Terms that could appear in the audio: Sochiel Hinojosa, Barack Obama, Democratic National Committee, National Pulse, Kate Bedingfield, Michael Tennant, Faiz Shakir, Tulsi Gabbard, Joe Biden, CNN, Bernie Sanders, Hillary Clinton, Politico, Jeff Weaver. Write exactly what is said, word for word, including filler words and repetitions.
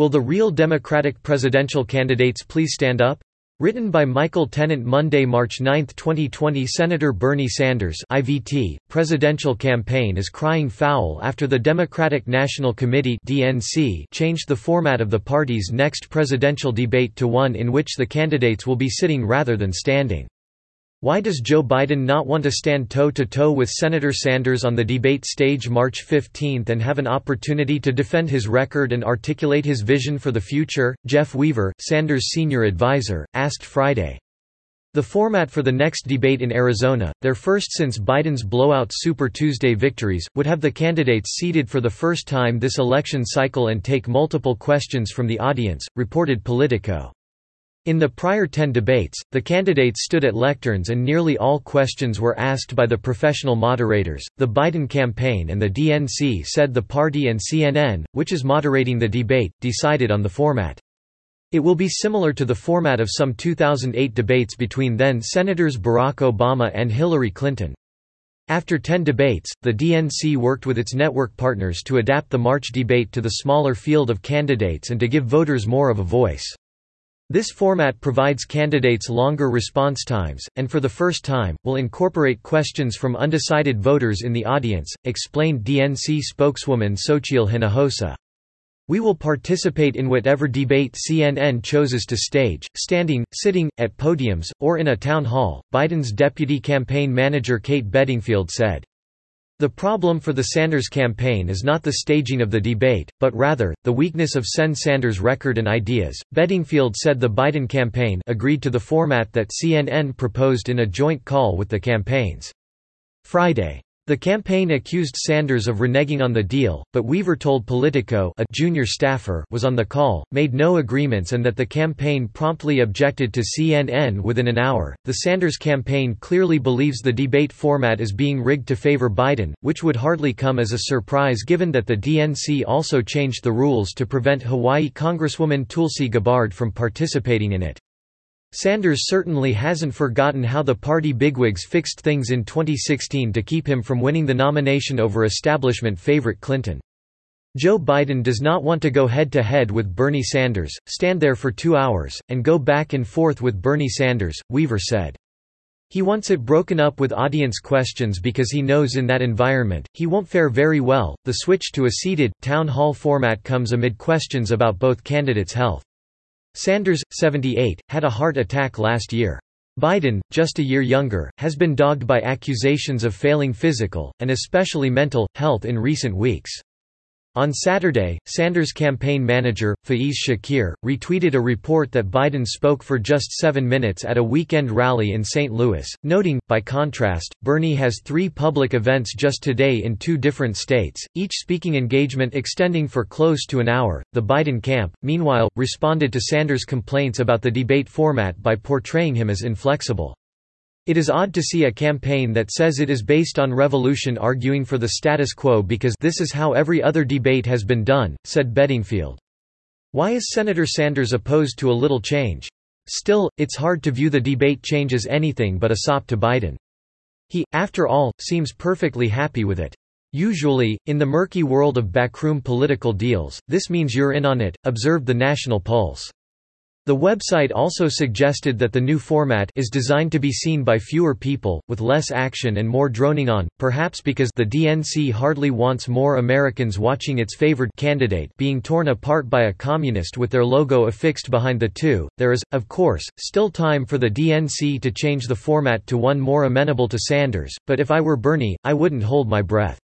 Will the Real Democratic Presidential Candidates Please Stand Up? Written by Michael Tennant Monday, March ninth twenty twenty. Senator Bernie Sanders' I V T presidential campaign is crying foul after the Democratic National Committee D N C changed the format of the party's next presidential debate to one in which the candidates will be sitting rather than standing. Why does Joe Biden not want to stand toe-to-toe with Senator Sanders on the debate stage March fifteenth and have an opportunity to defend his record and articulate his vision for the future? Jeff Weaver, Sanders' senior advisor, asked Friday. The format for the next debate in Arizona, their first since Biden's blowout Super Tuesday victories, would have the candidates seated for the first time this election cycle and take multiple questions from the audience, reported Politico. In the prior ten debates, the candidates stood at lecterns and nearly all questions were asked by the professional moderators. The Biden campaign and the D N C said the party and C N N, which is moderating the debate, decided on the format. It will be similar to the format of some two thousand eight debates between then Senators Barack Obama and Hillary Clinton. After ten debates, the D N C worked with its network partners to adapt the March debate to the smaller field of candidates and to give voters more of a voice. This format provides candidates longer response times, and for the first time, will incorporate questions from undecided voters in the audience, explained D N C spokeswoman Sochiel Hinojosa. We will participate in whatever debate C N N chooses to stage, standing, sitting, at podiums, or in a town hall, Biden's deputy campaign manager Kate Bedingfield said. The problem for the Sanders campaign is not the staging of the debate, but rather, the weakness of Sen Sanders' record and ideas. Bedingfield said the Biden campaign agreed to the format that C N N proposed in a joint call with the campaigns. Friday. The campaign accused Sanders of reneging on the deal, but Weaver told Politico, a junior staffer was on the call, made no agreements and that the campaign promptly objected to C N N within an hour. The Sanders campaign clearly believes the debate format is being rigged to favor Biden, which would hardly come as a surprise given that the D N C also changed the rules to prevent Hawaii Congresswoman Tulsi Gabbard from participating in it. Sanders certainly hasn't forgotten how the party bigwigs fixed things in twenty sixteen to keep him from winning the nomination over establishment favorite Clinton. Joe Biden does not want to go head-to-head with Bernie Sanders, stand there for two hours, and go back and forth with Bernie Sanders, Weaver said. He wants it broken up with audience questions because he knows in that environment, he won't fare very well. The switch to a seated, town hall format comes amid questions about both candidates' health. Sanders, seventy-eight, had a heart attack last year. Biden, just a year younger, has been dogged by accusations of failing physical, and especially mental, health in recent weeks. On Saturday, Sanders campaign manager, Faiz Shakir, retweeted a report that Biden spoke for just seven minutes at a weekend rally in Saint Louis, noting, by contrast, Bernie has three public events just today in two different states, each speaking engagement extending for close to an hour. The Biden camp, meanwhile, responded to Sanders' complaints about the debate format by portraying him as inflexible. It is odd to see a campaign that says it is based on revolution arguing for the status quo because this is how every other debate has been done, said Bedingfield. Why is Senator Sanders opposed to a little change? Still, it's hard to view the debate change as anything but a sop to Biden. He, after all, seems perfectly happy with it. Usually, in the murky world of backroom political deals, this means you're in on it, observed the National Pulse. The website also suggested that the new format is designed to be seen by fewer people, with less action and more droning on, perhaps because the D N C hardly wants more Americans watching its favored candidate being torn apart by a communist with their logo affixed behind the two. There is, of course, still time for the D N C to change the format to one more amenable to Sanders, but if I were Bernie, I wouldn't hold my breath.